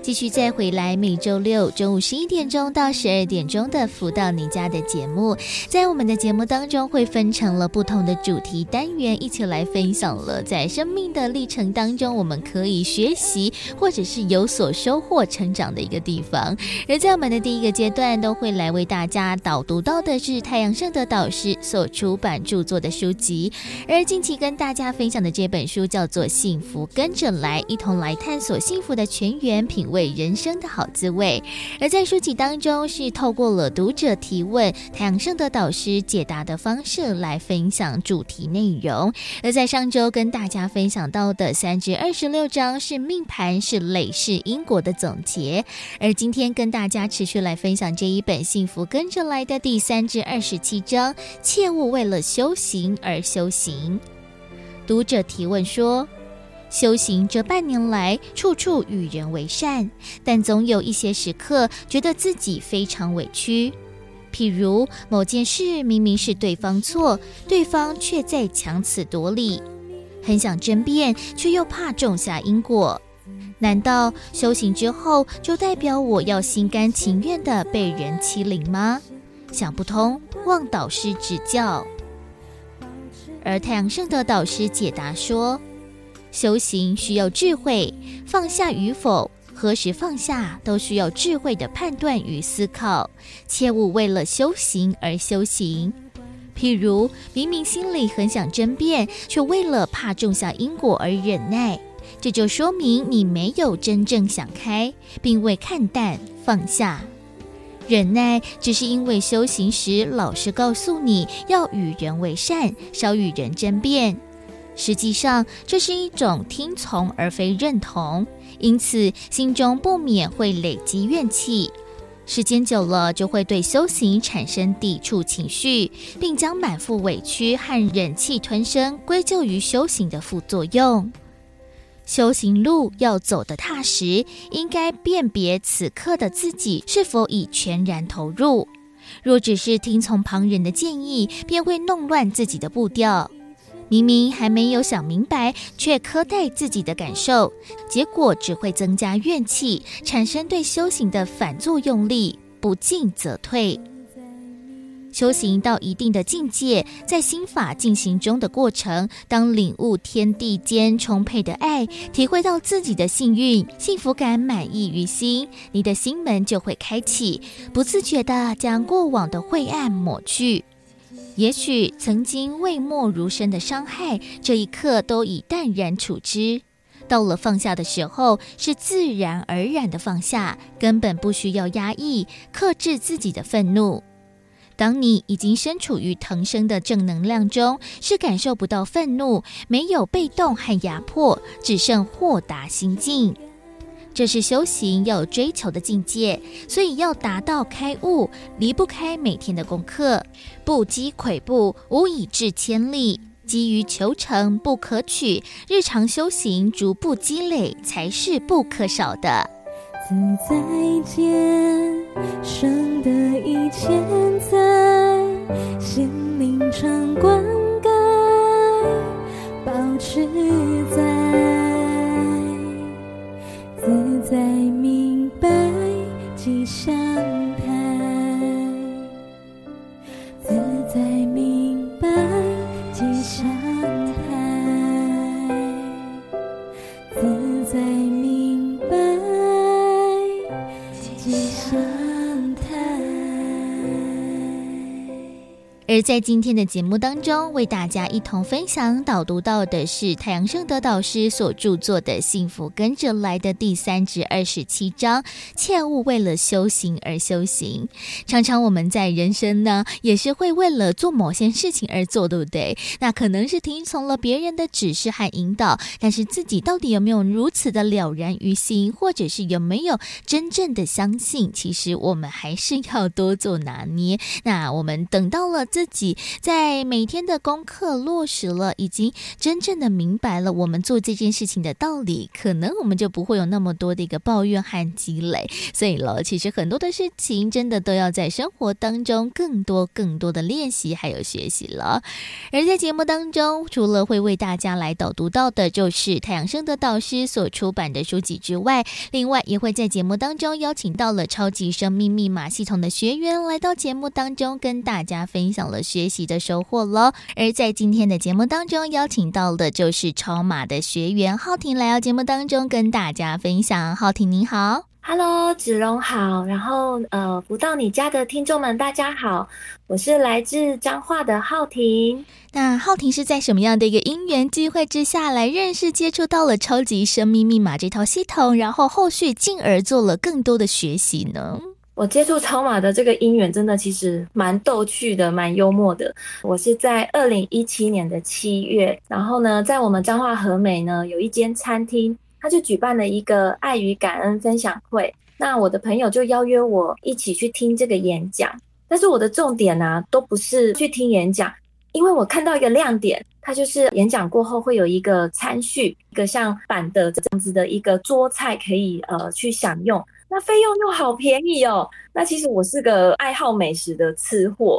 继续再回来每周六中午11点到12点的福到你家的节目。在我们的节目当中会分成了不同的主题单元，一起来分享了在生命的历程当中我们可以学习或者是有所收获成长的一个地方。而在我们的第一个阶段都会来为大家导读到的是太阳圣德导师所出版著作的书籍，而近期跟大家分享的这本书叫做《幸福跟着来》，一同来探索幸福的泉源，品味人生的好滋味。而在书籍当中是透过了读者提问，太阳圣德导师解答的方式来分享主题内容。而在上周跟大家分享到的3至26章是命盘，是累世因果的总结。而今天跟大家持续来分享这一本《幸福跟着来》的第3至27章，切勿为了修行而修行。读者提问说，修行这半年来处处与人为善，但总有一些时刻觉得自己非常委屈，譬如某件事明明是对方错，对方却在强词夺理，很想争辩却又怕种下因果，难道修行之后就代表我要心甘情愿地被人欺凌吗？想不通，望导师指教。而太阳圣德导师解答说，修行需要智慧，放下与否，何时放下都需要智慧的判断与思考，切勿为了修行而修行。譬如明明心里很想争辩，却为了怕种下因果而忍耐，这就说明你没有真正想开，并未看淡放下。忍耐只是因为修行时老师告诉你要与人为善，少与人争辩，实际上这是一种听从而非认同，因此心中不免会累积怨气，时间久了就会对修行产生抵触情绪，并将满腹委屈和忍气吞声归咎于修行的副作用。修行路要走得踏实，应该辨别此刻的自己是否已全然投入，若只是听从旁人的建议，便会弄乱自己的步调，明明还没有想明白，却苛待自己的感受，结果只会增加怨气，产生对修行的反作用力，不进则退。修行到一定的境界，在心法进行中的过程，当领悟天地间充沛的爱，体会到自己的幸运，幸福感满溢于心，你的心门就会开启，不自觉地将过往的晦暗抹去。也许曾经讳莫如深的伤害，这一刻都已淡然处之。到了放下的时候，是自然而然的放下，根本不需要压抑、克制自己的愤怒。当你已经身处于腾升的正能量中，是感受不到愤怒，没有被动和压迫，只剩豁达心境。这是修行要有追求的境界，所以要达到开悟，离不开每天的功课。不积跬步，无以至千里。基于求成不可取，日常修行逐步积累才是不可少的。自在间生的一千载，心灵常灌溉，保持在自在明白即相谈，自在明白即相谈，自在明白即相谈。而在今天的节目当中，为大家一同分享导读到的是太阳盛德导师所著作的《幸福跟着来的》第3至27章，切勿为了修行而修行。常常我们在人生呢，也是会为了做某些事情而做，对不对？那可能是听从了别人的指示和引导，但是自己到底有没有如此的了然于心，或者是有没有真正的相信？其实我们还是要多做拿捏。那我们等到了自己在每天的功课落实了，已经真正的明白了我们做这件事情的道理，可能我们就不会有那么多的一个抱怨和积累。所以了，其实很多的事情真的都要在生活当中更多的练习还有学习了。而在节目当中，除了会为大家来导读到的就是太阳盛德导师所出版的书籍之外，另外也会在节目当中邀请到了超级生命密码系统的学员来到节目当中跟大家分享了学习的收获咯。而在今天的节目当中，邀请到的就是超马的学员浩婷来到节目当中跟大家分享。浩婷你好。Hello， 子荣好，然后福到你家的听众们大家好，我是来自彰化的浩婷。那浩婷是在什么样的一个因缘机会之下来认识接触到了超级生命密码这套系统，然后后续进而做了更多的学习呢？我接触超马的这个因缘真的其实蛮逗趣的，蛮幽默的。我是在2017年的7月，然后呢在我们彰化和美呢有一间餐厅，他就举办了一个爱与感恩分享会，那我的朋友就邀约我一起去听这个演讲。但是我的重点啊都不是去听演讲，因为我看到一个亮点，它就是演讲过后会有一个餐叙，一个像板的这样子的一个桌菜可以去享用，那费用又好便宜哦。那其实我是个爱好美食的吃货，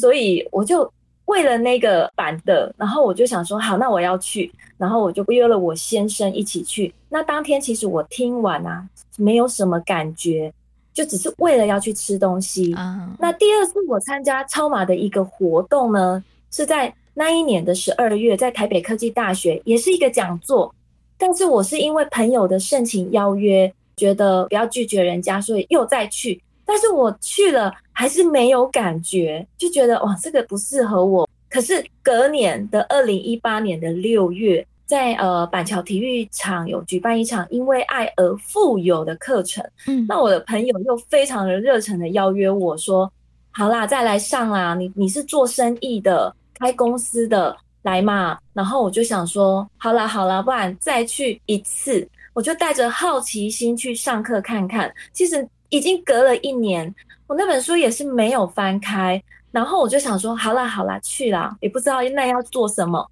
所以我就为了那个版的，然后我就想说好，那我要去，然后我就约了我先生一起去。那当天其实我听完啊没有什么感觉，就只是为了要去吃东西。那第二次我参加超马的一个活动呢，是在那一年的12月，在台北科技大学，也是一个讲座。但是我是因为朋友的盛情邀约，觉得不要拒绝人家，所以又再去。但是我去了还是没有感觉，就觉得哇这个不适合我。可是隔年的2018年的6月，在板桥体育场有举办一场因为爱而富有的课程。那我的朋友又非常的热忱的邀约我说，好啦再来上啦，你是做生意的开公司的，来嘛。然后我就想说好啦不然再去一次，我就带着好奇心去上课看看。其实已经隔了1年，我那本书也是没有翻开，然后我就想说好啦去啦，也不知道那要做什么。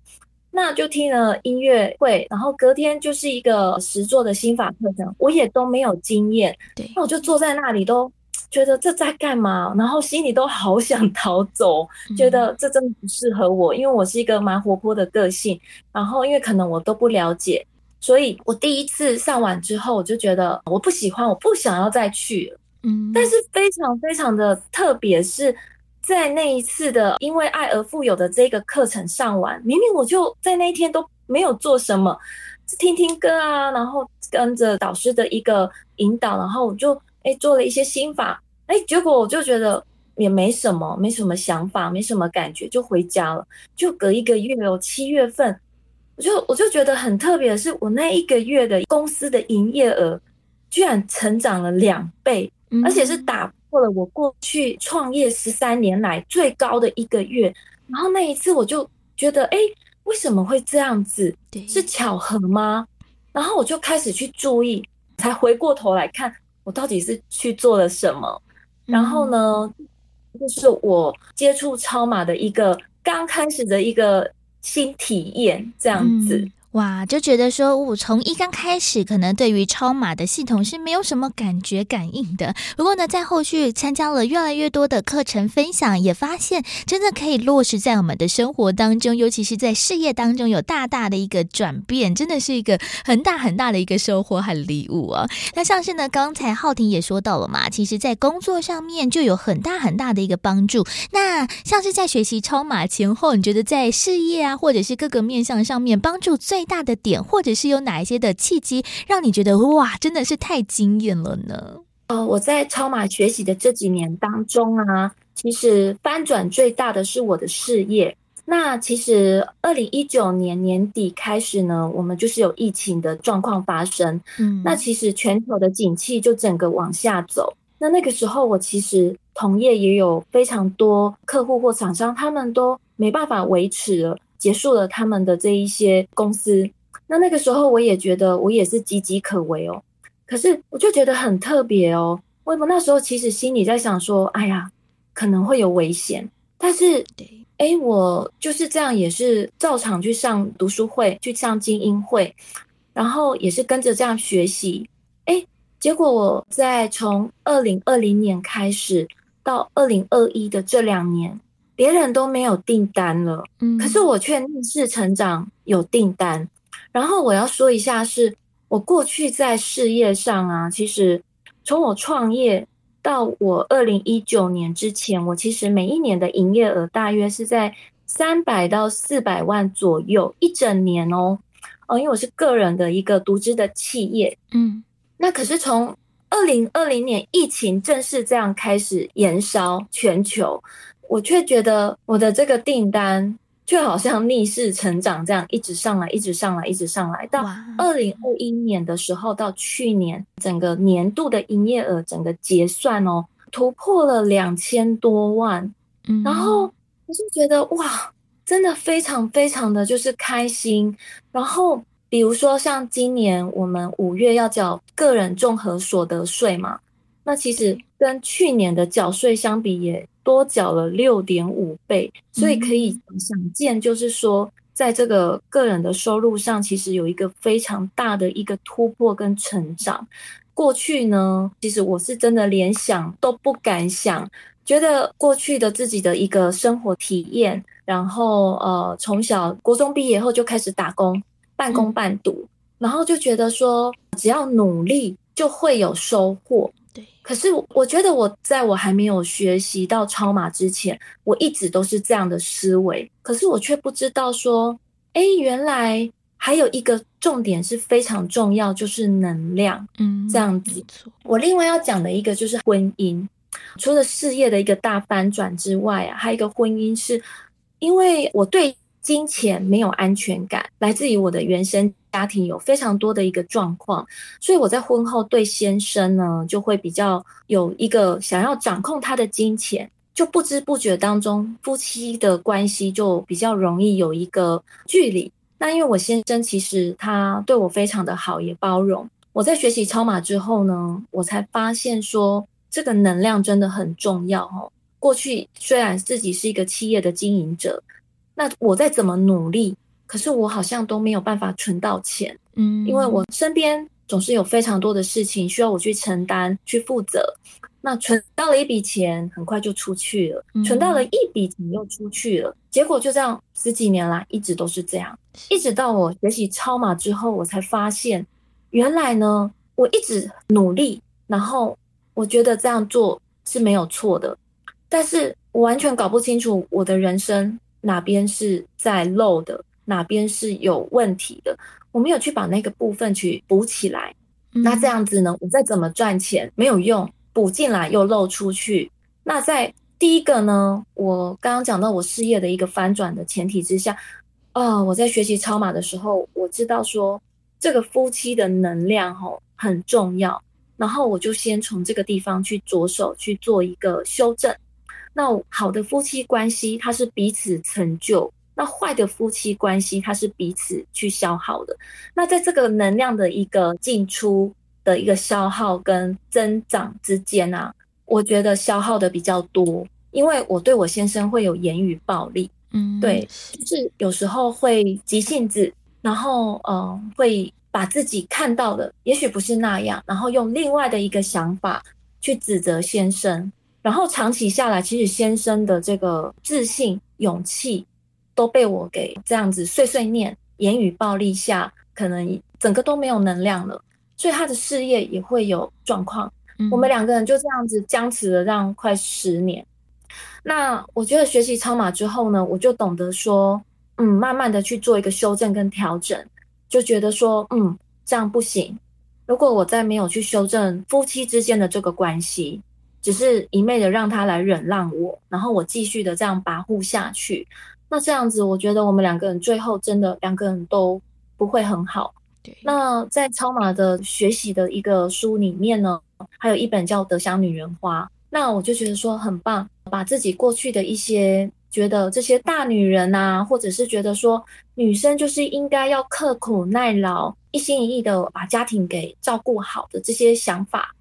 那就听了音乐会，然后隔天就是一个实作的心法课程，我也都没有经验。那我就坐在那里都觉得这在干嘛，然后心里都好想逃走，觉得这真的不适合我，因为我是一个蛮活泼的个性，然后因为可能我都不了解，所以我第一次上完之后我就觉得我不喜欢，我不想要再去了。但是非常非常的特别是在那一次的因为爱而富有的这个课程上完，明明我就在那一天都没有做什么，听听歌啊，然后跟着导师的一个引导，然后我就做了一些心法，结果我就觉得也没什么想法，没什么感觉，就回家了。就隔一个月哦，7月份，我就觉得很特别的是，我那一个月的公司的营业额居然成长了2倍，而且是打破了我过去创业13年来最高的一个月。然后那一次我就觉得为什么会这样子，是巧合吗？然后我就开始去注意，才回过头来看我到底是去做了什么。然后呢，就是我接触超马的一个刚开始的一个新体验这样子。哇，就觉得说我从一刚开始可能对于超马的系统是没有什么感觉感应的，不过呢在后续参加了越来越多的课程分享，也发现真的可以落实在我们的生活当中，尤其是在事业当中有大大的一个转变，真的是一个很大很大的一个收获和礼物啊。那像是呢刚才浩庭也说到了嘛，其实在工作上面就有很大很大的一个帮助，那像是在学习超马前后，你觉得在事业啊或者是各个面向上面帮助最大的点，或者是有哪一些的契机让你觉得哇真的是太惊艳了呢？我在超马学习的这几年当中啊，其实翻转最大的是我的事业。那其实2019年年底开始呢，我们就是有疫情的状况发生，那其实全球的景气就整个往下走。那个时候我其实同业也有非常多客户或厂商，他们都没办法维持了，结束了他们的这一些公司。那个时候我也觉得我也是岌岌可危哦，可是我就觉得很特别哦。我那时候其实心里在想说，哎呀，可能会有危险，但是我就是这样也是照常去上读书会，去上精英会，然后也是跟着这样学习。结果我在从2020年开始到2021的这2年，别人都没有订单了，可是我却逆势成长有订单。然后我要说一下是我过去在事业上啊，其实从我创业到我2019年之前，我其实每一年的营业额大约是在300到400万左右，一整年哦，因为我是个人的一个独资的企业。那可是从2020年疫情正式这样开始延烧全球，我却觉得我的这个订单却好像逆势成长，这样一直上来一直上来一直上来，到2021年的时候，到去年整个年度的营业额整个结算突破了2000多万。然后我就觉得哇，真的非常非常的就是开心。然后比如说像今年我们5月要缴个人综合所得税嘛，那其实跟去年的缴税相比也多缴了 6.5 倍，所以可以想见就是说在这个个人的收入上其实有一个非常大的一个突破跟成长。过去呢，其实我是真的连想都不敢想，觉得过去的自己的一个生活体验，然后从小国中毕业后就开始打工，半工半读，然后就觉得说只要努力就会有收获。可是我觉得我在我还没有学习到超马之前，我一直都是这样的思维，可是我却不知道说原来还有一个重点是非常重要，就是能量。这样子我另外要讲的一个就是婚姻，除了事业的一个大翻转之外啊，还有一个婚姻，是因为我对金钱没有安全感，来自于我的原生家庭有非常多的一个状况，所以我在婚后对先生呢就会比较有一个想要掌控他的金钱，就不知不觉当中夫妻的关系就比较容易有一个距离。那因为我先生其实他对我非常的好，也包容我。在学习超马之后呢，我才发现说这个能量真的很重要过去虽然自己是一个企业的经营者，那我再怎么努力，可是我好像都没有办法存到钱，因为我身边总是有非常多的事情需要我去承担去负责。那存到了一笔钱很快就出去了，存到了一笔钱又出去了，结果就这样十几年来一直都是这样。一直到我学习超马之后，我才发现原来呢我一直努力，然后我觉得这样做是没有错的，但是我完全搞不清楚我的人生哪边是在漏的，哪边是有问题的，我没有去把那个部分去补起来。那这样子呢，我再怎么赚钱没有用，补进来又漏出去。那在第一个呢，我刚刚讲到我事业的一个翻转的前提之下，我在学习超马的时候，我知道说这个夫妻的能量很重要，然后我就先从这个地方去着手去做一个修正。那好的夫妻关系它是彼此成就，那坏的夫妻关系它是彼此去消耗的。那在这个能量的一个进出，的一个消耗跟增长之间啊，我觉得消耗的比较多，因为我对我先生会有言语暴力，对，就是有时候会急性子，然后会把自己看到的也许不是那样，然后用另外的一个想法去指责先生，然后长期下来，其实先生的这个自信、勇气都被我给这样子碎碎念、言语暴力下，可能整个都没有能量了，所以他的事业也会有状况。我们两个人就这样子僵持了，让快10年。那我觉得学习超马之后呢，我就懂得说，慢慢的去做一个修正跟调整，就觉得说，这样不行。如果我再没有去修正夫妻之间的这个关系，只是一昧的让他来忍让我，然后我继续的这样跋扈下去，那这样子我觉得我们两个人最后真的两个人都不会很好。对，那在超马的学习的一个书里面呢，还有一本叫《德香女人花》，那我就觉得说很棒，把自己过去的一些觉得这些大女人啊，或者是觉得说女生就是应该要刻苦耐劳，一心一意的把家庭给照顾好的这些想法，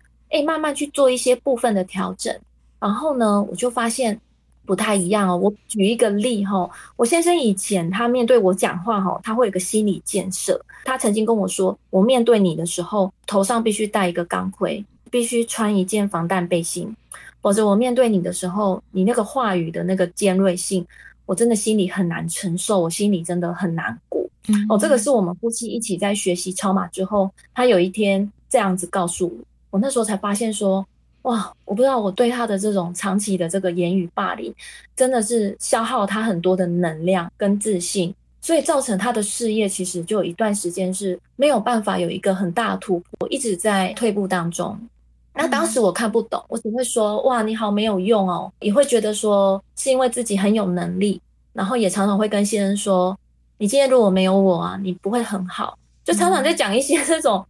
慢慢去做一些部分的调整。然后呢，我就发现不太一样哦。我举一个例哦，我先生以前他面对我讲话哦，他会有个心理建设。他曾经跟我说，我面对你的时候，头上必须戴一个钢盔，必须穿一件防弹背心，否则我面对你的时候，你那个话语的那个尖锐性，我真的心里很难承受，我心里真的很难过。这个是我们夫妻一起在学习超马之后，他有一天这样子告诉我。我那时候才发现说，哇，我不知道我对他的这种长期的这个言语霸凌，真的是消耗他很多的能量跟自信，所以造成他的事业其实就有一段时间是没有办法有一个很大的突破，一直在退步当中。那当时我看不懂，我只会说，哇，你好没有用哦，也会觉得说是因为自己很有能力，然后也常常会跟先生说，你今天如果没有我啊，你不会很好，就常常在讲一些这种，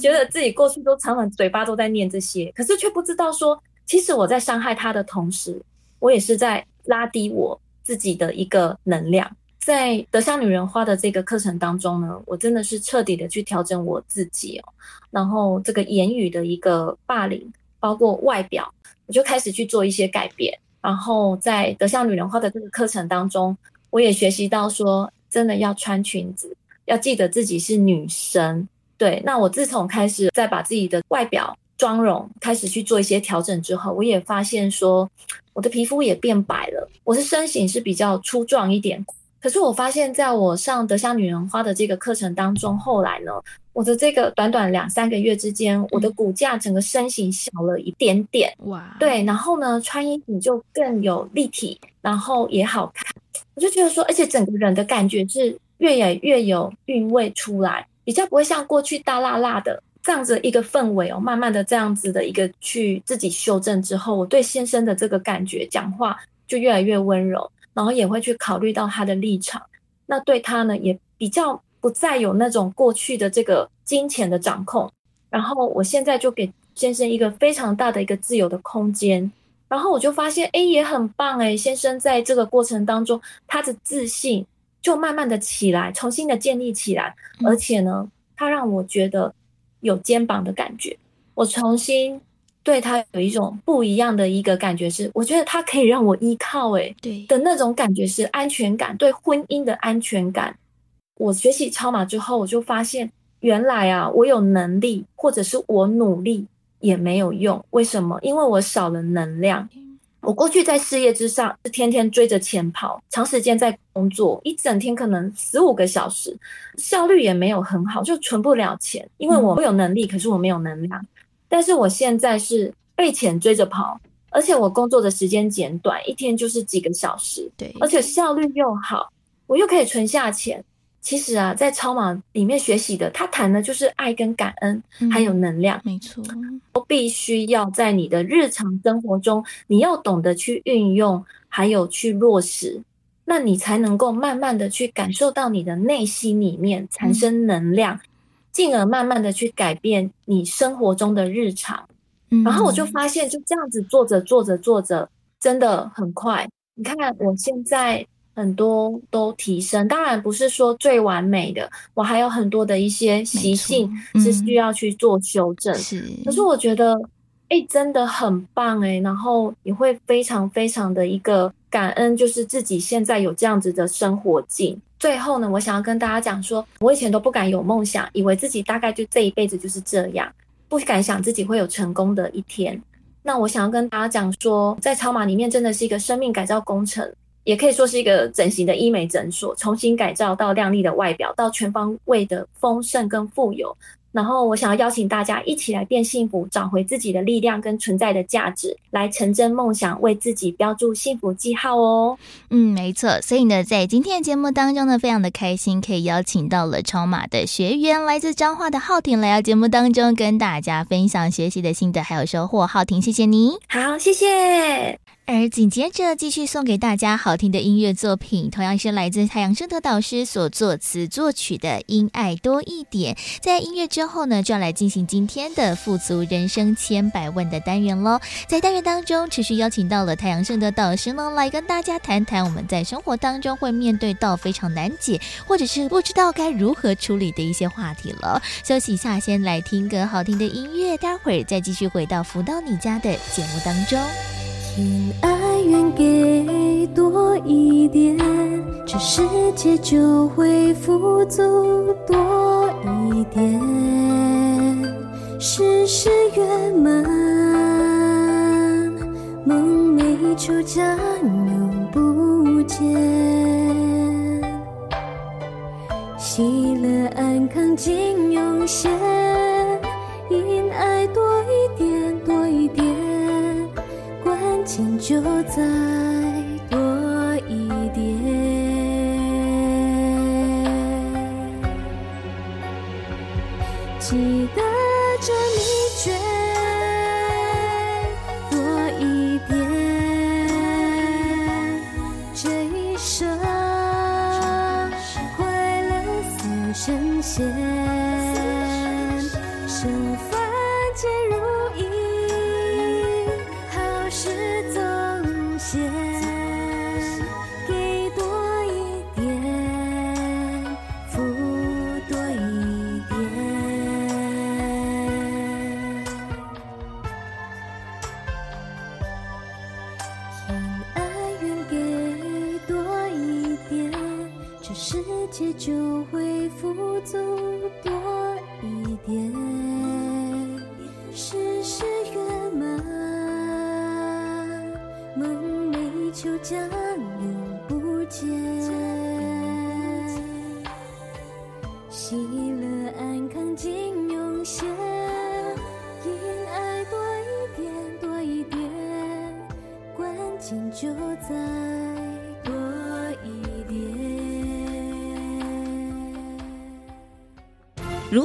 觉得自己过去都常常嘴巴都在念这些，可是却不知道说，其实我在伤害他的同时，我也是在拉低我自己的一个能量。在德香女人花的这个课程当中呢，我真的是彻底的去调整我自己哦，然后这个言语的一个霸凌，包括外表，我就开始去做一些改变。然后在德香女人花的这个课程当中，我也学习到说，真的要穿裙子，要记得自己是女生。对，那我自从开始再把自己的外表妆容开始去做一些调整之后，我也发现说我的皮肤也变白了，我是身形是比较粗壮一点，可是我发现在我上德香女人花的这个课程当中，后来呢，我的这个短短2-3个月之间，我的骨架整个身形小了一点点。哇，对，然后呢穿衣服就更有立体，然后也好看，我就觉得说，而且整个人的感觉是越来越有韵味出来，比较不会像过去大辣辣的这样子一个氛围哦。慢慢的这样子的一个去自己修正之后，我对先生的这个感觉讲话就越来越温柔，然后也会去考虑到他的立场，那对他呢也比较不再有那种过去的这个金钱的掌控，然后我现在就给先生一个非常大的一个自由的空间。然后我就发现也很棒先生在这个过程当中他的自信就慢慢的起来，重新的建立起来，而且呢他让我觉得有肩膀的感觉，我重新对他有一种不一样的一个感觉，是我觉得他可以让我依靠对的那种感觉，是安全感，对婚姻的安全感。我学习超马之后，我就发现原来啊，我有能力或者是我努力也没有用，为什么？因为我少了能量。我过去在事业之上是天天追着钱跑，长时间在工作，一整天可能15个小时，效率也没有很好，就存不了钱，因为我有能力，可是我没有能量。但是我现在是被钱追着跑，而且我工作的时间简短，一天就是几个小时，对，而且效率又好，我又可以存下钱。其实啊，在超马里面学习的，他谈的就是爱跟感恩，还有能量。没错，都必须要在你的日常生活中，你要懂得去运用，还有去落实，那你才能够慢慢的去感受到你的内心里面产生能量，进而慢慢的去改变你生活中的日常。然后我就发现，就这样子做着做着做着，真的很快。你看我现在。很多都提升，当然不是说最完美的，我还有很多的一些习性是需要去做修正，可是我觉得真的很棒然后也会非常非常的一个感恩，就是自己现在有这样子的生活境。最后呢，我想要跟大家讲说，我以前都不敢有梦想，以为自己大概就这一辈子就是这样，不敢想自己会有成功的一天。那我想要跟大家讲说，在超马里面真的是一个生命改造工程，也可以说是一个整形的医美诊所，重新改造到靓丽的外表，到全方位的丰盛跟富有。然后我想要邀请大家一起来变幸福，找回自己的力量跟存在的价值，来成真梦想，为自己标注幸福记号哦。没错。所以呢，在今天的节目当中呢，非常的开心可以邀请到了超马的学员，来自彰化的浩庭来到节目当中跟大家分享学习的心得还有收获。浩庭，谢谢你。好，谢谢。而紧接着继续送给大家好听的音乐作品，同样是来自太阳盛德导师所作词作曲的《因爱多一点》。在音乐之后呢，就要来进行今天的富足人生千百问的单元咯。在单元当中持续邀请到了太阳盛德导师呢，来跟大家谈谈我们在生活当中会面对到非常难解或者是不知道该如何处理的一些话题了。休息一下，先来听个好听的音乐，待会儿再继续回到福到你家的节目当中。因爱愿给多一点，这世界就会富足多一点，事事圆满，梦寐求将永不见，喜乐安康尽涌现，因爱多一点，多一点，关键就再多一点，记得这秘诀多一点，这一生快乐似神仙，生凡皆如意，是总线给多一点，福多一点，因爱愿给多一点，这世界就会富足多一点，事事圆满，梦寐求将永不见，喜乐安康尽涌现，因爱多一点，多一点，关键就在多一点。如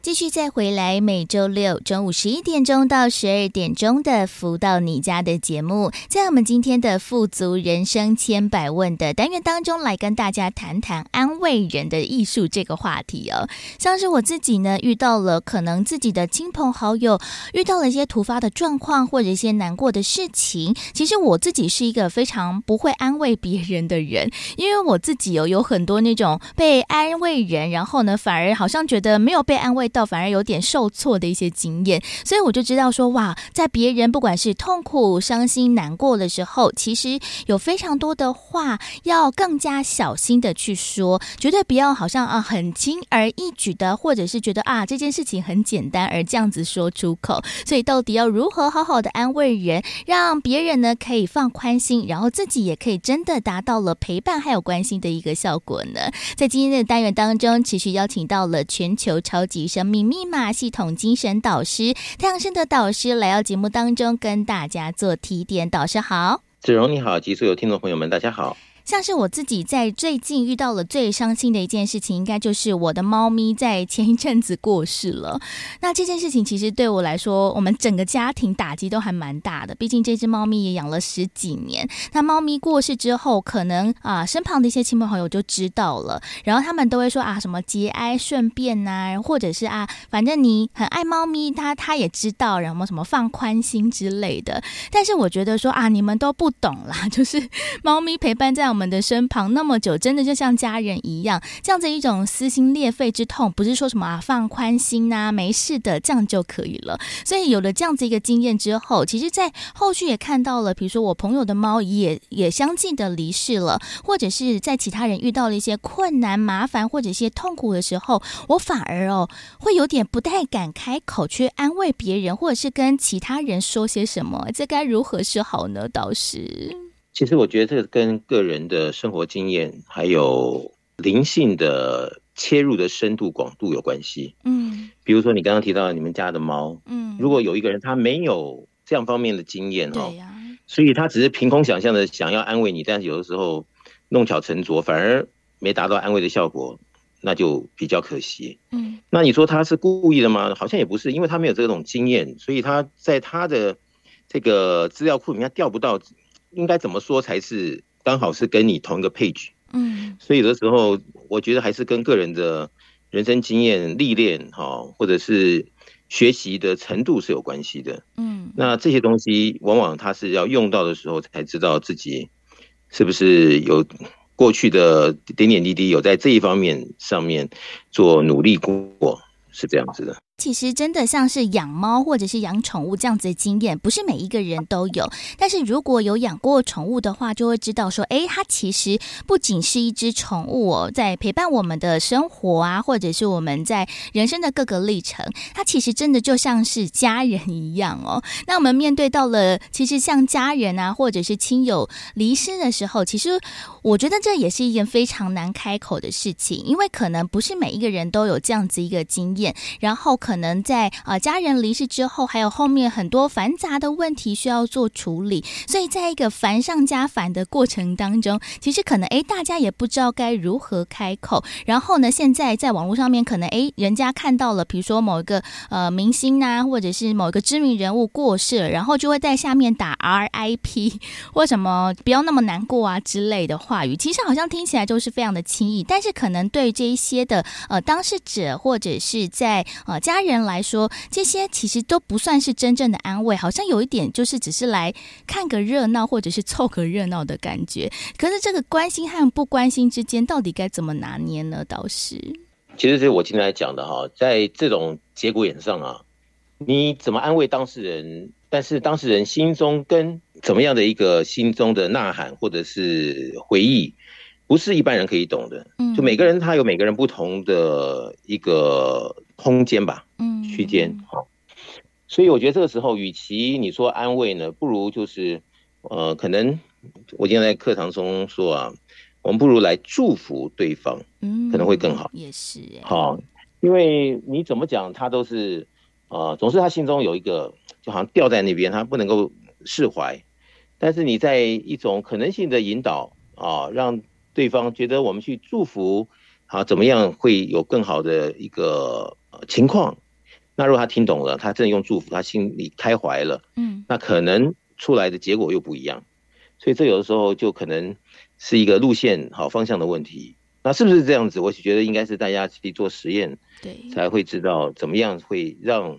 继续再回来每周六中午11点钟到12点钟的福到你家的节目，在我们今天的富足人生千百问的单元当中，来跟大家谈谈安慰人的艺术这个话题哦。像是我自己呢，遇到了可能自己的亲朋好友遇到了一些突发的状况或者一些难过的事情，其实我自己是一个非常不会安慰别人的人，因为我自己有很多那种被安慰人，然后呢反而好像觉得没有被安慰到，反而有点受挫的一些经验，所以我就知道说，哇，在别人不管是痛苦、伤心、难过的时候，其实有非常多的话要更加小心的去说，绝对不要好像很轻而易举的，或者是觉得这件事情很简单而这样子说出口。所以到底要如何好好的安慰人，让别人呢可以放宽心，然后自己也可以真的达到了陪伴还有关心的一个效果呢？在今天的单元当中，持续邀请到了全球超级生命密码系统精神导师太阳盛德导师来到节目当中跟大家做提点。导师好。子荣你好，及所有听众朋友们大家好。像是我自己在最近遇到了最伤心的一件事情，应该就是我的猫咪在前一阵子过世了。那这件事情其实对我来说，我们整个家庭打击都还蛮大的，毕竟这只猫咪也养了10几年。那猫咪过世之后，可能身旁的一些亲朋好友就知道了，然后他们都会说什么节哀顺变啊，或者是反正你很爱猫咪，他也知道，然后什么放宽心之类的。但是我觉得说你们都不懂啦，就是猫咪陪伴在我们的身旁那么久，真的就像家人一样，这样子一种撕心裂肺之痛，不是说什么放宽心没事的，这样就可以了。所以有了这样子一个经验之后，其实在后续也看到了，比如说我朋友的猫也相继的离世了，或者是在其他人遇到了一些困难麻烦或者一些痛苦的时候，我反而会有点不太敢开口去安慰别人，或者是跟其他人说些什么，这该如何是好呢？倒是其实我觉得这个跟个人的生活经验还有灵性的切入的深度广度有关系。比如说你刚刚提到你们家的猫，如果有一个人他没有这样方面的经验，所以他只是凭空想象的想要安慰你，但是有的时候弄巧成拙，反而没达到安慰的效果，那就比较可惜。那你说他是故意的吗？好像也不是，因为他没有这种经验，所以他在他的这个资料库里面调不到应该怎么说才是刚好是跟你同一个配置。所以有的时候我觉得还是跟个人的人生经验历练或者是学习的程度是有关系的。那这些东西往往他是要用到的时候才知道自己是不是有过去的点点滴滴有在这一方面上面做努力过，是这样子的。其实真的像是养猫或者是养宠物这样子的经验，不是每一个人都有，但是如果有养过宠物的话，就会知道说它其实不仅是一只宠物在陪伴我们的生活或者是我们在人生的各个历程，它其实真的就像是家人一样那我们面对到了其实像家人或者是亲友离世的时候，其实我觉得这也是一件非常难开口的事情，因为可能不是每一个人都有这样子一个经验，然后可能在家人离世之后，还有后面很多繁杂的问题需要做处理，所以在一个繁上加繁的过程当中，其实可能大家也不知道该如何开口。然后呢，现在在网络上面可能人家看到了，比如说某一个明星或者是某一个知名人物过世了，然后就会在下面打 RIP 或什么不要那么难过之类的话语，其实好像听起来就是非常的轻易，但是可能对这一些的当事者或者是在家人来说，这些其实都不算是真正的安慰，好像有一点就是只是来看个热闹或者是凑个热闹的感觉。可是这个关心和不关心之间到底该怎么拿捏呢？倒是其实是我今天来讲的在这种节骨眼上你怎么安慰当事人，但是当事人心中跟怎么样的一个心中的呐喊或者是回忆，不是一般人可以懂的。就每个人他有每个人不同的一个空间吧，区间。所以我觉得这个时候与其你说安慰呢，不如就是可能我今天在课堂中说我们不如来祝福对方，可能会更好。也是好，因为你怎么讲他都是总是他心中有一个就好像吊在那边，他不能够释怀，但是你在一种可能性的引导让对方觉得我们去祝福怎么样会有更好的一个情况。那如果他听懂了，他真的用祝福，他心里开怀了，那可能出来的结果又不一样。所以这有的时候就可能是一个路线方向的问题。那是不是这样子？我觉得应该是大家去做实验，才会知道怎么样会让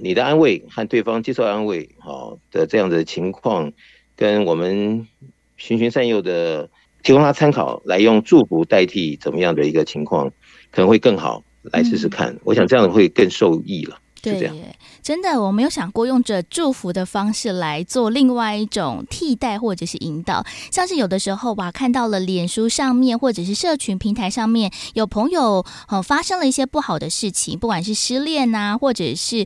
你的安慰和对方接受安慰的这样的情况，跟我们循循善诱的提供他参考，来用祝福代替怎么样的一个情况可能会更好，来试试看。我想这样会更受益了。对耶，真的我没有想过用着祝福的方式来做另外一种替代或者是引导。像是有的时候看到了脸书上面或者是社群平台上面有朋友发生了一些不好的事情，不管是失恋或者是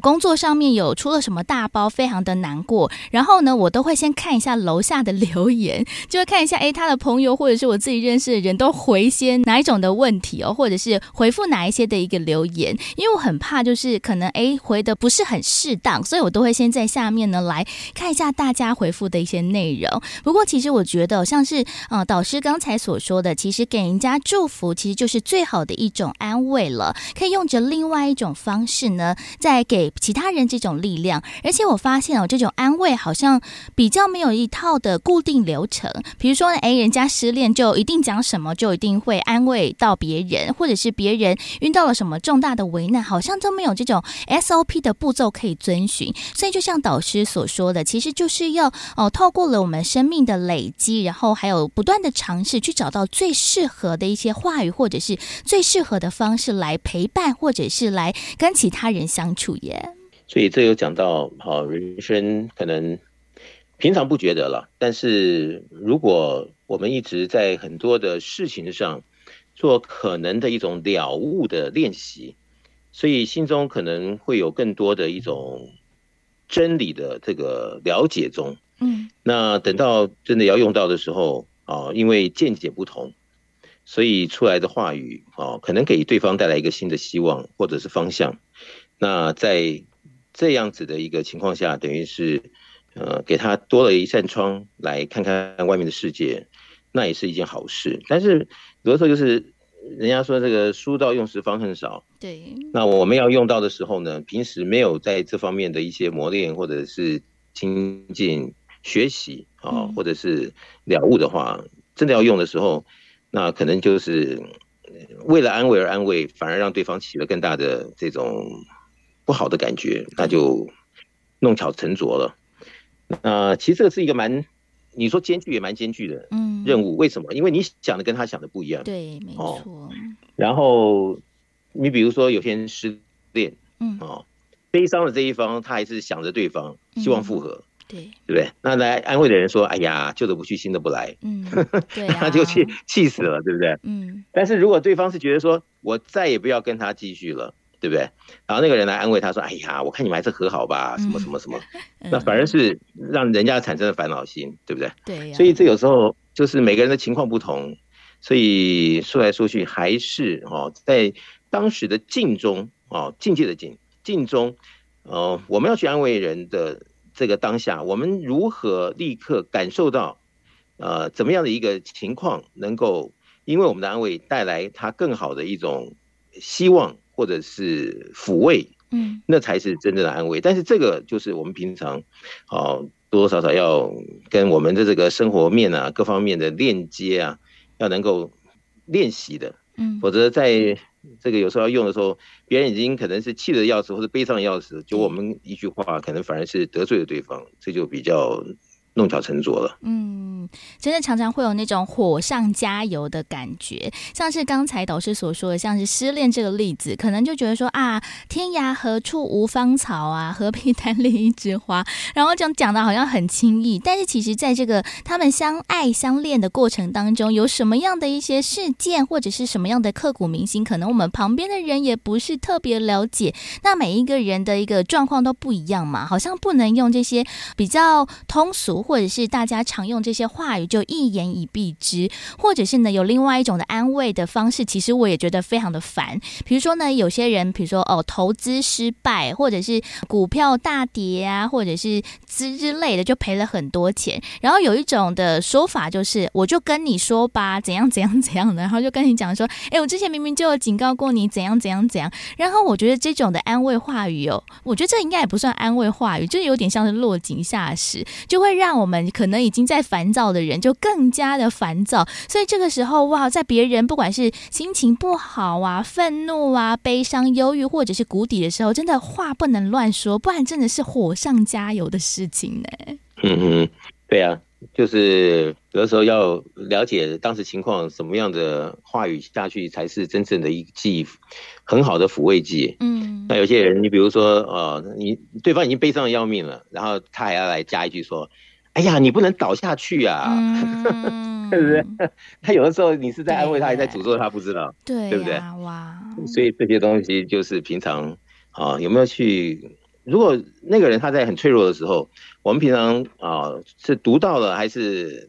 工作上面有出了什么大包，非常的难过。然后呢，我都会先看一下楼下的留言，就会看一下他的朋友或者是我自己认识的人都回些哪一种的问题或者是回复哪一些的一个留言，因为我很怕就是可能可能回的不是很适当，所以我都会先在下面呢来看一下大家回复的一些内容。不过其实我觉得像是导师刚才所说的，其实给人家祝福其实就是最好的一种安慰了，可以用着另外一种方式呢再给其他人这种力量。而且我发现这种安慰好像比较没有一套的固定流程，比如说人家失恋就一定讲什么，就一定会安慰到别人，或者是别人遇到了什么重大的危难，好像都没有这种 SOP 的步骤可以遵循。所以就像导师所说的，其实就是要透过了我们生命的累积，然后还有不断的尝试去找到最适合的一些话语，或者是最适合的方式来陪伴，或者是来跟其他人相处耶。所以这有讲到人生可能平常不觉得了，但是如果我们一直在很多的事情上做可能的一种了悟的练习，所以心中可能会有更多的一种真理的这个了解中。那等到真的要用到的时候因为见解不同，所以出来的话语可能给对方带来一个新的希望或者是方向。那在这样子的一个情况下，等于是给他多了一扇窗来看看外面的世界，那也是一件好事。但是有的时候就是人家说这个书到用时方恨少，对，那我们要用到的时候呢，平时没有在这方面的一些磨练或者是精进学习或者是了悟的话，真的要用的时候，那可能就是为了安慰而安慰，反而让对方起了更大的这种不好的感觉，那就弄巧成拙了。其实这个是一个你说艰巨也蛮艰巨的任务。为什么？因为你想的跟他想的不一样。对，没错。然后你比如说有些人失恋，悲伤的这一方他还是想着对方，希望复合，对不对？那来安慰的人说：“哎呀，旧的不去，新的不来。”对啊，他就气死了，对不对？但是如果对方是觉得说我再也不要跟他继续了，对不对？然后那个人来安慰他说：“哎呀，我看你们还是和好吧，什么什么什么。”那反而是让人家产生了烦恼心，对不对？对啊。所以这有时候就是每个人的情况不同，所以说来说去还是在当时的境中境界的境中我们要去安慰人的这个当下，我们如何立刻感受到怎么样的一个情况能够因为我们的安慰带来他更好的一种希望或者是抚慰，那才是真正的安慰。但是这个就是我们平常多多少少要跟我们的这个生活面啊各方面的链接啊要能够练习的，否则在这个有时候要用的时候，别人已经可能是气得要死或者悲伤的要死，就我们一句话可能反而是得罪了对方，这就比较弄巧成拙了。真的常常会有那种火上加油的感觉，像是刚才导师所说的，像是失恋这个例子，可能就觉得说啊，天涯何处无芳草啊，何必单恋一枝花，然后讲的好像很轻易，但是其实在这个他们相爱相恋的过程当中，有什么样的一些事件或者是什么样的刻骨铭心，可能我们旁边的人也不是特别了解，那每一个人的一个状况都不一样嘛，好像不能用这些比较通俗或者是大家常用这些话语就一言以蔽之，或者是呢有另外一种的安慰的方式，其实我也觉得非常的烦。比如说呢，有些人比如说投资失败，或者是股票大跌啊，或者是之类的，就赔了很多钱。然后有一种的说法就是，我就跟你说吧，怎样怎样怎样的，然后就跟你讲说，我之前明明就有警告过你，怎样怎样怎样。然后我觉得这种的安慰话语我觉得这应该也不算安慰话语，就是有点像是落井下石，就会让我们可能已经在烦躁的人就更加的烦躁，所以这个时候在别人不管是心情不好啊、愤怒啊、悲伤、忧郁或者是谷底的时候，真的话不能乱说，不然真的是火上加油的事情呢。对啊，就是有的时候要了解当时情况，什么样的话语下去才是真正的一剂很好的抚慰剂。那有些人，你比如说你对方已经悲伤的要命了，然后他还要来加一句说：“哎呀，你不能倒下去啊！”对不对？他有的时候你是在安慰他，还在诅咒他，不知道，对不对？哇！所以这些东西就是平常有没有去？如果那个人他在很脆弱的时候，我们平常是读到了还是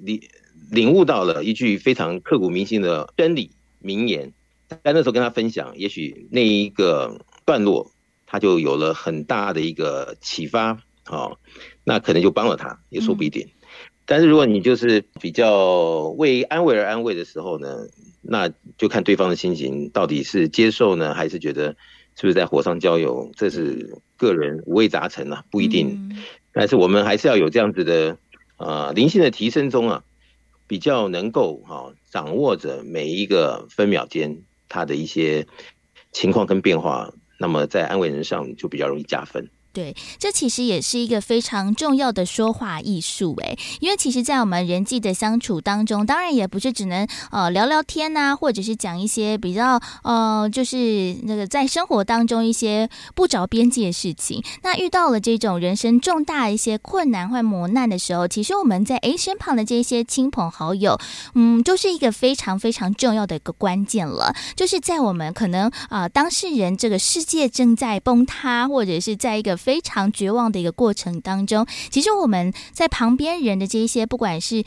领悟到了一句非常刻骨铭心的真理名言，但那时候跟他分享，也许那一个段落他就有了很大的一个启发，哦，那可能就帮了他也说不一定。但是如果你就是比较为安慰而安慰的时候呢，那就看对方的心情到底是接受呢，还是觉得是不是在火上浇油，这是个人五味杂陈啊，不一定。但是我们还是要有这样子的灵性的提升中啊，比较能够掌握着每一个分秒间它的一些情况跟变化，那么在安慰人上就比较容易加分。对，这其实也是一个非常重要的说话艺术，因为其实在我们人际的相处当中，当然也不是只能聊聊天啊，或者是讲一些比较就是那个在生活当中一些不着边际的事情。那遇到了这种人生重大一些困难或磨难的时候，其实我们在身旁的这些亲朋好友，就是一个非常非常重要的一个关键了。就是在我们可能当事人这个世界正在崩塌，或者是在一个非常绝望的一个过程当中，其实我们在旁边人的这一些，不管是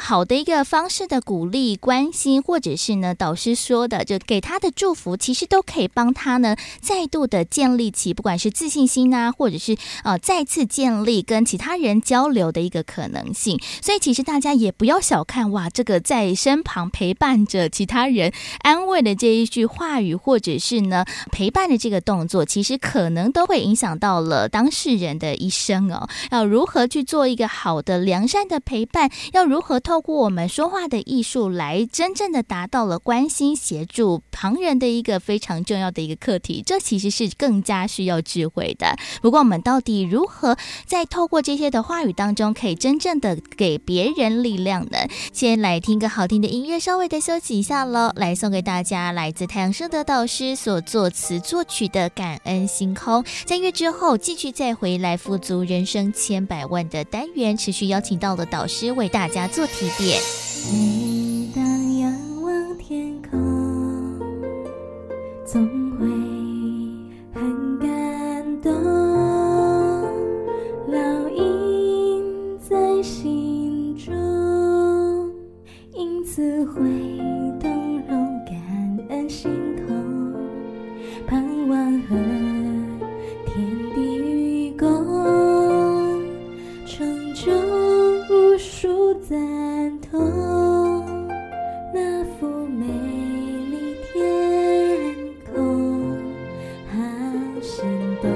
好的一个方式的鼓励、关心，或者是呢导师说的就给他的祝福，其实都可以帮他呢再度的建立起不管是自信心啊，或者是再次建立跟其他人交流的一个可能性。所以其实大家也不要小看哇，这个在身旁陪伴着其他人安慰的这一句话语，或者是呢陪伴的这个动作，其实可能都会影响到了当事人的一生哦。要如何去做一个好的良善的陪伴，要如何透过我们说话的艺术来真正的达到了关心协助旁人的一个非常重要的一个课题，这其实是更加需要智慧的。不过我们到底如何在透过这些的话语当中可以真正的给别人力量呢？先来听个好听的音乐，稍微的休息一下咯，来送给大家来自太阳盛德导师所作词作曲的感恩星空。在音乐之后继续再回来富足人生千百万的单元，持续邀请到了导师为大家做提点。每当仰望天空，总会很感动，烙印在心中，因此会动容感恩星空，盼望和赞同那幅美丽天空，好生动。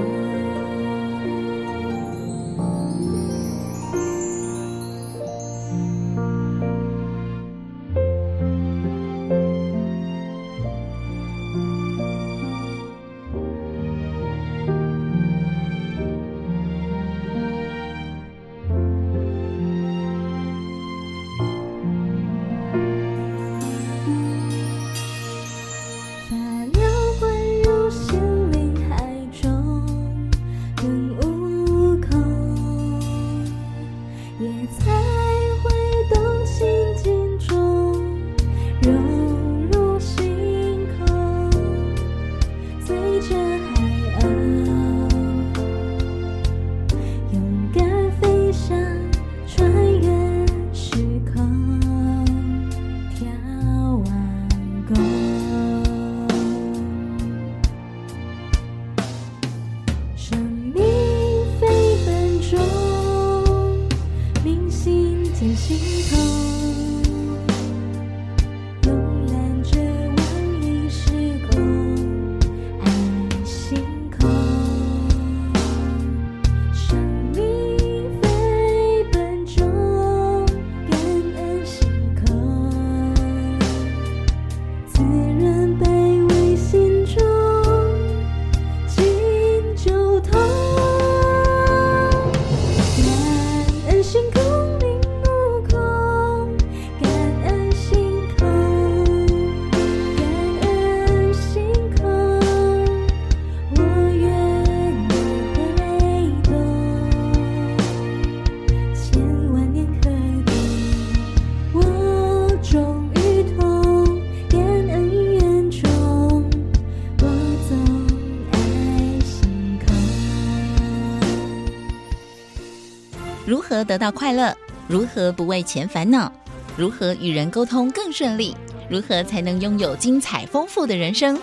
如何得到快乐？如何不为钱烦恼？如何与人沟通更顺利？如何才能拥有精彩丰富的人生？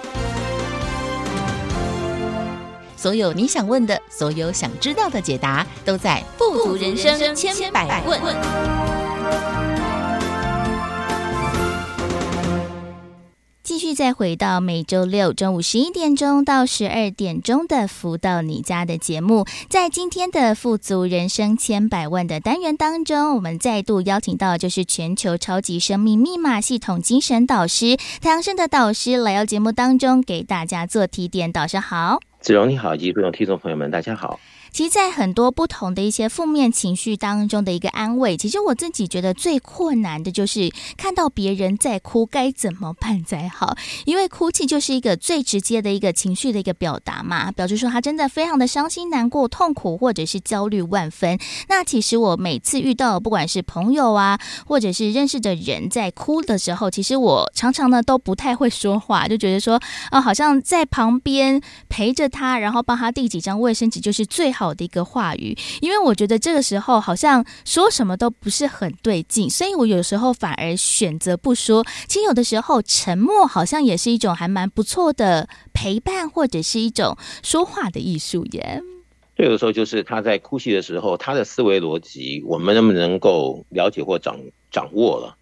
所有你想问的，所有想知道的解答，都在不足人生千百问。继续再回到每周六中午11点钟到12点钟的福到你家的节目。在今天的富足人生千百万的单元当中，我们再度邀请到就是全球超级生命密码系统精神导师太阳盛德导师来到节目当中给大家做提点。导师好。子荣你好，以及各位听众朋友们大家好。其实在很多不同的一些负面情绪当中的一个安慰，其实我自己觉得最困难的就是看到别人在哭该怎么办才好，因为哭泣就是一个最直接的一个情绪的一个表达嘛，表示说他真的非常的伤心难过痛苦或者是焦虑万分。那其实我每次遇到不管是朋友啊或者是认识的人在哭的时候，其实我常常呢都不太会说话，就觉得说好像在旁边陪着他，然后帮他递几张卫生纸就是最好的一个话语，因为我觉得这个时候好像说什么都不是很对劲，所以我有时候反而选择不说。其实有的时候沉默好像也是一种还蛮不错的陪伴，或者是一种说话的艺术耶。这个时候就是他在哭泣的时候，他的思维逻辑我们能不能够了解或掌握了。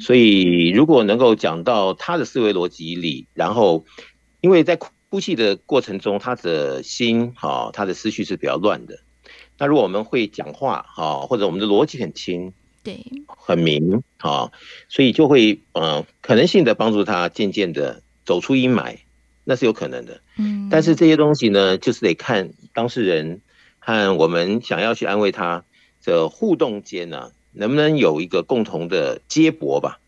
所以如果能够讲到他的思维逻辑里，然后因为在哭泣的过程中，他的心他的思绪是比较乱的。那如果我们会讲话或者我们的逻辑很清，对，很明所以就会可能性的帮助他渐渐的走出阴霾，那是有可能的。但是这些东西呢，就是得看当事人和我们想要去安慰他的互动间呢，能不能有一个共同的接驳吧。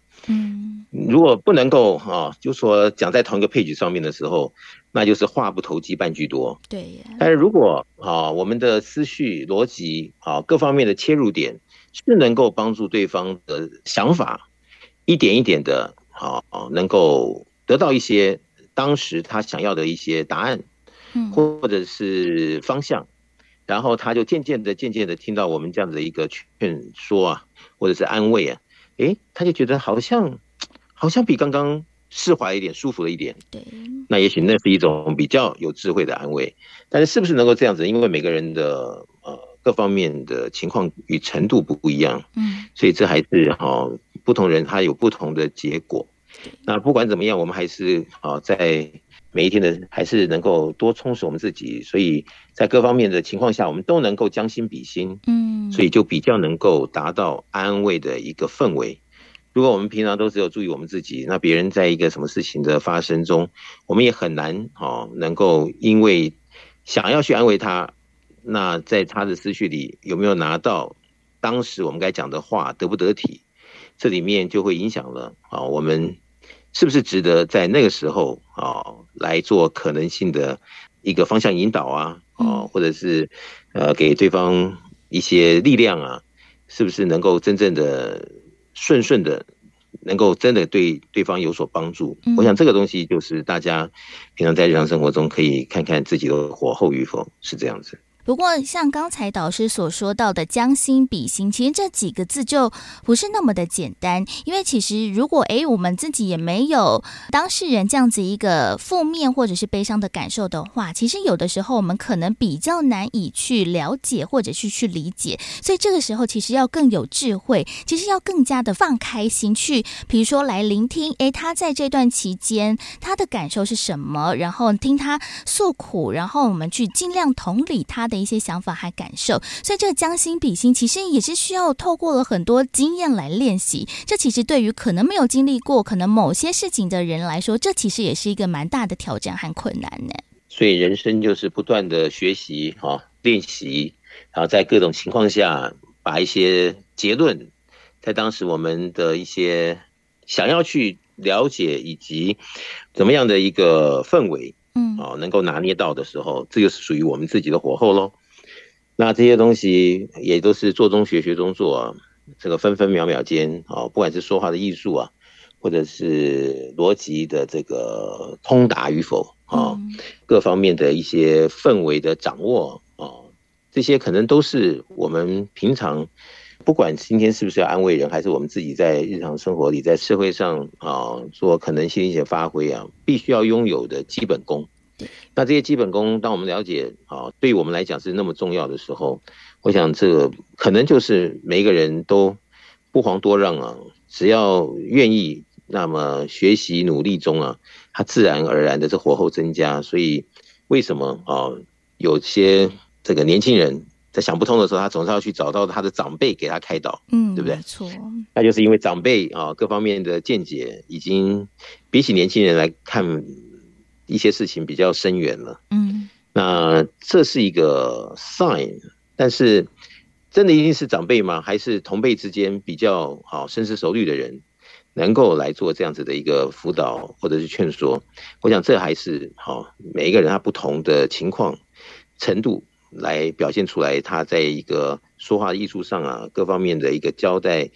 如果不能够就说讲在同一个page上面的时候，那就是话不投机半句多。对耶。但是如果我们的思绪逻辑各方面的切入点是能够帮助对方的想法一点一点的能够得到一些当时他想要的一些答案或者是方向，然后他就渐渐的听到我们这样的一个劝说或者是安慰他就觉得好像比刚刚释怀一点，舒服了一点。对，那也许那是一种比较有智慧的安慰。但是是不是能够这样子，因为每个人的各方面的情况与程度不一样，所以这还是不同人他有不同的结果。那不管怎么样，我们还是在每一天的还是能够多充实我们自己，所以在各方面的情况下我们都能够将心比心，所以就比较能够达到安慰的一个氛围。如果我们平常都只有注意我们自己，那别人在一个什么事情的发生中，我们也很难能够因为想要去安慰他，那在他的思绪里有没有拿到当时我们该讲的话得不得体，这里面就会影响了我们是不是值得在那个时候来做可能性的一个方向引导或者是给对方一些力量是不是能够真正的顺的能够真的对对方有所帮助。我想这个东西就是大家平常在日常生活中可以看看自己的火候与否是这样子。不过像刚才导师所说到的将心比心，其实这几个字就不是那么的简单，因为其实如果我们自己也没有当事人这样子一个负面或者是悲伤的感受的话，其实有的时候我们可能比较难以去了解或者是去理解，所以这个时候其实要更有智慧，其实要更加的放开心去比如说来聆听他在这段期间他的感受是什么，然后听他诉苦，然后我们去尽量同理他的一些想法和感受。所以这个将心比心其实也是需要透过了很多经验来练习，这其实对于可能没有经历过可能某些事情的人来说，这其实也是一个蛮大的挑战和困难呢。所以人生就是不断的学习练习，然后在各种情况下把一些结论在当时我们的一些想要去了解以及怎么样的一个氛围能够拿捏到的时候，这就是属于我们自己的火候咯。那这些东西也都是做中学学中做这个分分秒秒间不管是说话的艺术或者是逻辑的这个通达与否各方面的一些氛围的掌握这些可能都是我们平常不管今天是不是要安慰人，还是我们自己在日常生活里在社会上做可能性一些发挥必须要拥有的基本功。对，那这些基本功，当我们了解啊，对我们来讲是那么重要的时候，我想这个可能就是每一个人都不遑多让啊，只要愿意，那么学习努力中啊，它自然而然的这火候增加。所以为什么啊，有些这个年轻人在想不通的时候，他总是要去找到他的长辈给他开导，嗯，对不对？没错，那就是因为长辈啊各方面的见解已经比起年轻人来看一些事情比较深远了，嗯，那这是一个 sign， 但是真的一定是长辈吗？还是同辈之间比较好深思熟虑的人能够来做这样子的一个辅导或者是劝说？我想这还是好每一个人他不同的情况程度来表现出来，他在一个说话艺术上啊，各方面的一个交代，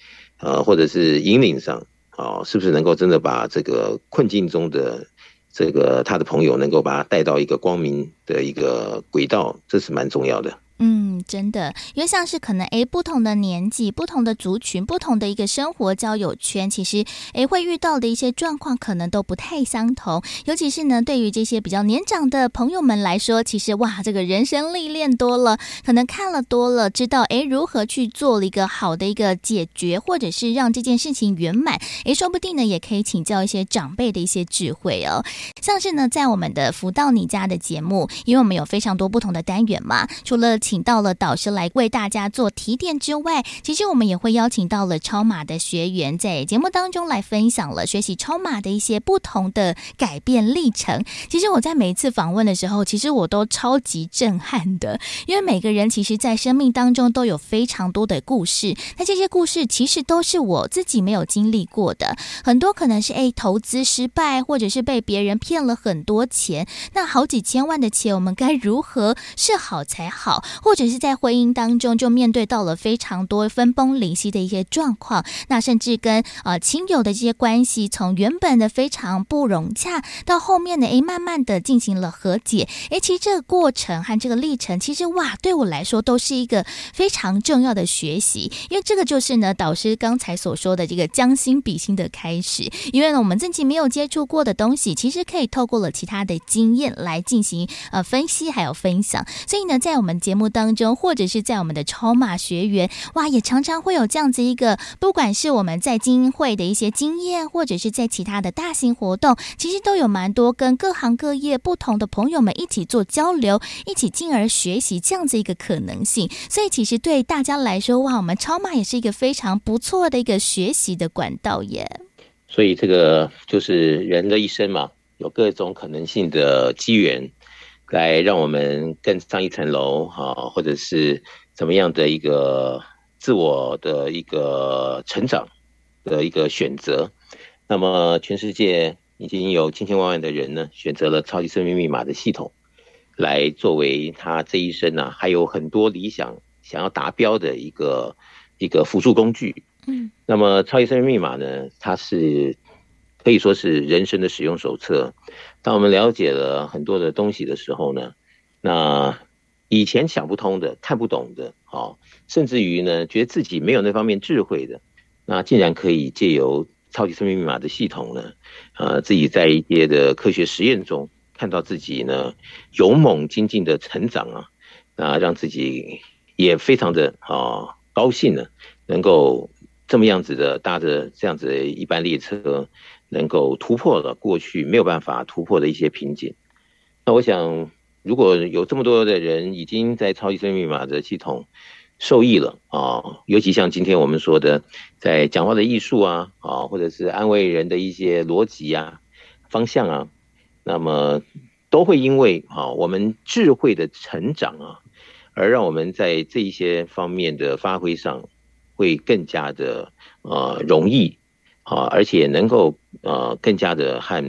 或者是引领上，啊，是不是能够真的把这个困境中的这个他的朋友能够把他带到一个光明的一个轨道，这是蛮重要的。嗯，真的，因为像是可能不同的年纪、不同的族群、不同的一个生活交友圈，其实会遇到的一些状况可能都不太相同。尤其是呢，对于这些比较年长的朋友们来说，其实哇，这个人生历练多了，可能看了多了，知道如何去做了一个好的一个解决，或者是让这件事情圆满。说不定呢，也可以请教一些长辈的一些智慧哦。像是呢，在我们的福到你家的节目，因为我们有非常多不同的单元嘛，除了请到了导师来为大家做提点之外，其实我们也会邀请到了超马的学员在节目当中来分享了学习超马的一些不同的改变历程。其实我在每一次访问的时候，其实我都超级震撼的，因为每个人其实在生命当中都有非常多的故事，那这些故事其实都是我自己没有经历过的，很多可能是投资失败，或者是被别人骗了很多钱，那好几千万的钱我们该如何是好才好，或者是在婚姻当中就面对到了非常多分崩离析的一些状况，那甚至跟亲友的这些关系从原本的非常不融洽到后面呢慢慢的进行了和解，其实这个过程和这个历程其实哇对我来说都是一个非常重要的学习，因为这个就是呢导师刚才所说的这个将心比心的开始，因为呢我们自己没有接触过的东西其实可以透过了其他的经验来进行分析还有分享，所以呢在我们节目当中，或者是在我们的超马学员哇，也常常会有这样子一个，不管是我们在精英会的一些经验，或者是在其他的大型活动，其实都有蛮多跟各行各业不同的朋友们一起做交流，一起进而学习这样子一个可能性。所以其实对大家来说哇，我们超马也是一个非常不错的一个学习的管道耶。所以这个就是人的一生嘛，有各种可能性的机缘。来让我们更上一层楼啊，或者是怎么样的一个自我的一个成长的一个选择。那么全世界已经有千千万万的人呢选择了超级生命密码的系统来作为他这一生啊还有很多理想想要达标的一个辅助工具。嗯，那么超级生命密码呢，它是可以说是人生的使用手册。当我们了解了很多的东西的时候呢，那以前想不通的、看不懂的，甚至于呢，觉得自己没有那方面智慧的，那竟然可以借由超级生命密码的系统呢，自己在一些的科学实验中看到自己呢勇猛精进的成长啊，那让自己也非常的高兴呢，能够这么样子的搭着这样子的一班列车。能够突破了过去没有办法突破的一些瓶颈。那我想，如果有这么多的人已经在超级生命密码的系统受益了啊，尤其像今天我们说的，在讲话的艺术啊，或者是安慰人的一些逻辑啊、方向啊，那么都会因为我们智慧的成长啊，而让我们在这一些方面的发挥上会更加的容易。而且能够更加的和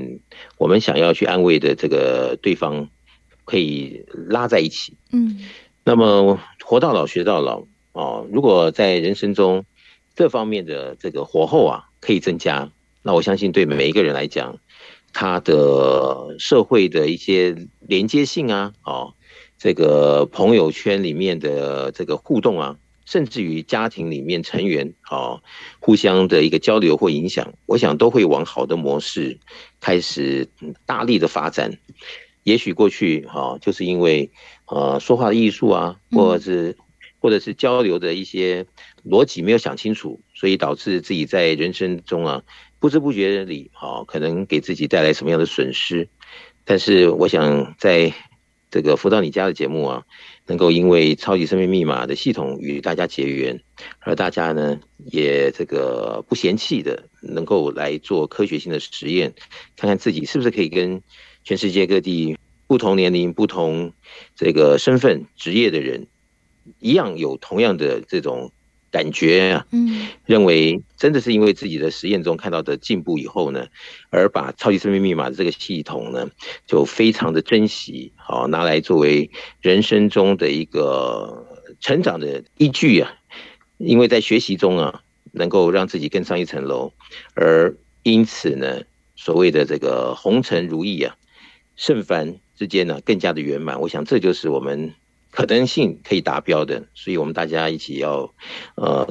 我们想要去安慰的这个对方可以拉在一起。嗯，那么活到老学到老啊，如果在人生中这方面的这个火候啊可以增加，那我相信对每一个人来讲，他的社会的一些连接性啊，这个朋友圈里面的这个互动啊。甚至于家庭里面成员互相的一个交流或影响，我想都会往好的模式开始大力的发展。也许过去就是因为说话的艺术啊，或者是交流的一些逻辑没有想清楚，所以导致自己在人生中啊不知不觉里可能给自己带来什么样的损失。但是我想在这个福到你家的节目啊，能够因为超级生命密码的系统与大家结缘，而大家呢也这个不嫌弃的能够来做科学性的实验，看看自己是不是可以跟全世界各地不同年龄、不同这个身份、职业的人一样有同样的这种感觉啊，认为真的是因为自己的实验中看到的进步以后呢，而把超级生命密码的这个系统呢，就非常的珍惜，拿来作为人生中的一个成长的依据啊。因为在学习中啊，能够让自己更上一层楼，而因此呢，所谓的这个红尘如意啊，圣凡之间呢，更加的圆满。我想这就是我们可能性可以达标的，所以我们大家一起要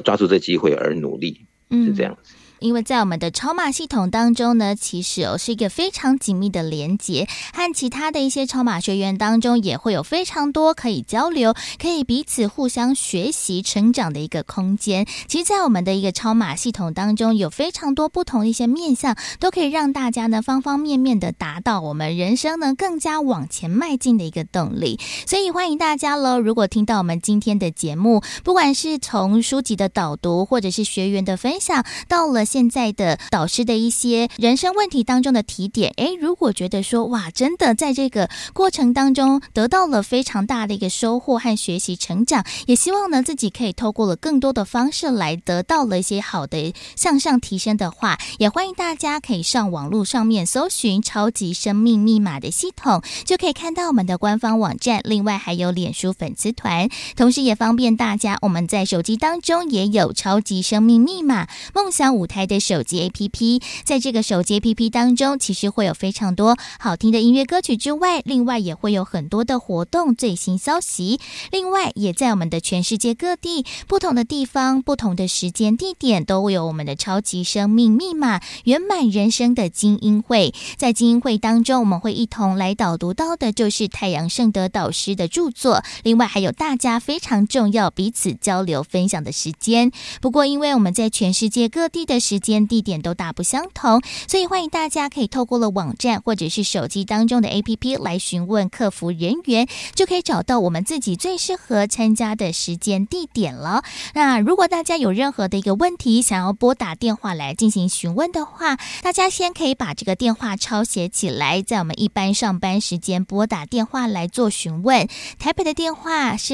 抓住这机会而努力，是这样子。因为在我们的超码系统当中呢，其实是一个非常紧密的连结，和其他的一些超码学员当中也会有非常多可以交流，可以彼此互相学习成长的一个空间。其实在我们的一个超码系统当中，有非常多不同的一些面向，都可以让大家呢方方面面的达到我们人生呢更加往前迈进的一个动力。所以欢迎大家咯，如果听到我们今天的节目，不管是从书籍的导读，或者是学员的分享，到了现在的导师的一些人生问题当中的提点，如果觉得说哇，真的在这个过程当中得到了非常大的一个收获和学习成长，也希望呢自己可以透过了更多的方式来得到了一些好的向上提升的话，也欢迎大家可以上网络上面搜寻超级生命密码的系统，就可以看到我们的官方网站，另外还有脸书粉丝团，同时也方便大家我们在手机当中也有超级生命密码梦想舞台的手机 APP。 在这个手机 APP 当中，其实会有非常多好听的音乐歌曲之外，另外也会有很多的活动最新消息，另外也在我们的全世界各地不同的地方、不同的时间地点，都会有我们的超级生命密码圆满人生的精英会。在精英会当中，我们会一同来导读到的就是太阳圣德导师的著作，另外还有大家非常重要彼此交流分享的时间。不过因为我们在全世界各地的时间地点都大不相同，所以欢迎大家可以透过了网站或者是手机当中的 APP 来询问客服人员，就可以找到我们自己最适合参加的时间地点了。那如果大家有任何的一个问题想要拨打电话来进行询问的话，大家先可以把这个电话抄写起来，在我们一般上班时间拨打电话来做询问。台北的电话是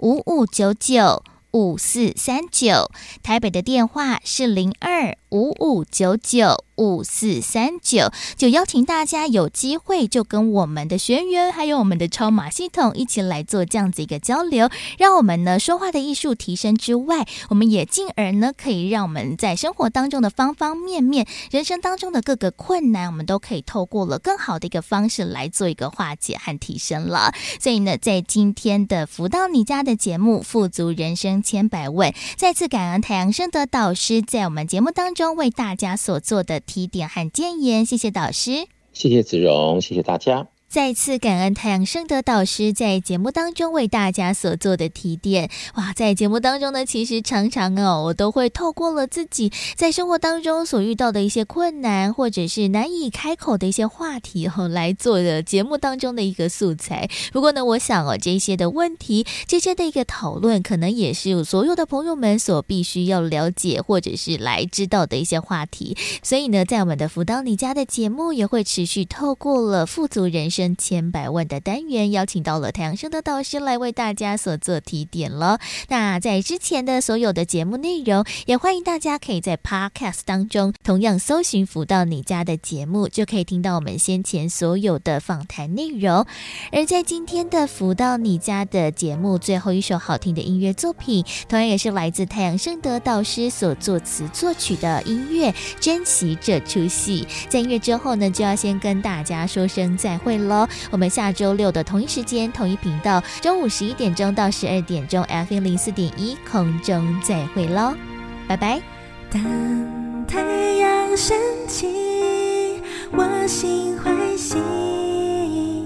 02-5599-5439，台北的电话是02-5599-5439，就邀请大家有机会就跟我们的学员还有我们的超码系统一起来做这样子一个交流，让我们呢说话的艺术提升之外，我们也进而呢可以让我们在生活当中的方方面面、人生当中的各个困难，我们都可以透过了更好的一个方式来做一个化解和提升了。所以呢，在今天的福到你家的节目富足人生千百问，再次感恩太阳圣德导师在我们节目当中为大家所做的提点和建言，谢谢导师。谢谢子荣，谢谢大家。再次感恩太阳圣德导师在节目当中为大家所做的提点。哇，在节目当中呢，其实常常我都会透过了自己在生活当中所遇到的一些困难，或者是难以开口的一些话题来做的节目当中的一个素材。不过呢，我想这些的问题，这些的一个讨论，可能也是所有的朋友们所必须要了解或者是来知道的一些话题。所以呢，在我们的福到你家的节目也会持续透过了富足人生千百问的单元，邀请到了太阳圣德导师来为大家所做提点了。那在之前的所有的节目内容，也欢迎大家可以在 Podcast 当中同样搜寻福到你家的节目，就可以听到我们先前所有的访谈内容。而在今天的福到你家的节目，最后一首好听的音乐作品，同样也是来自太阳圣德导师所作词作曲的音乐《珍惜这出戏》。在音乐之后呢，就要先跟大家说声再会了。我们下周六的同一时间、同一频道，中午11点到12点 FM 04.1空中再会喽，拜拜。当太阳升起，我心欢喜。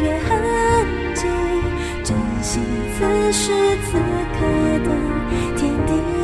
越安静，珍惜此时此刻的天地里。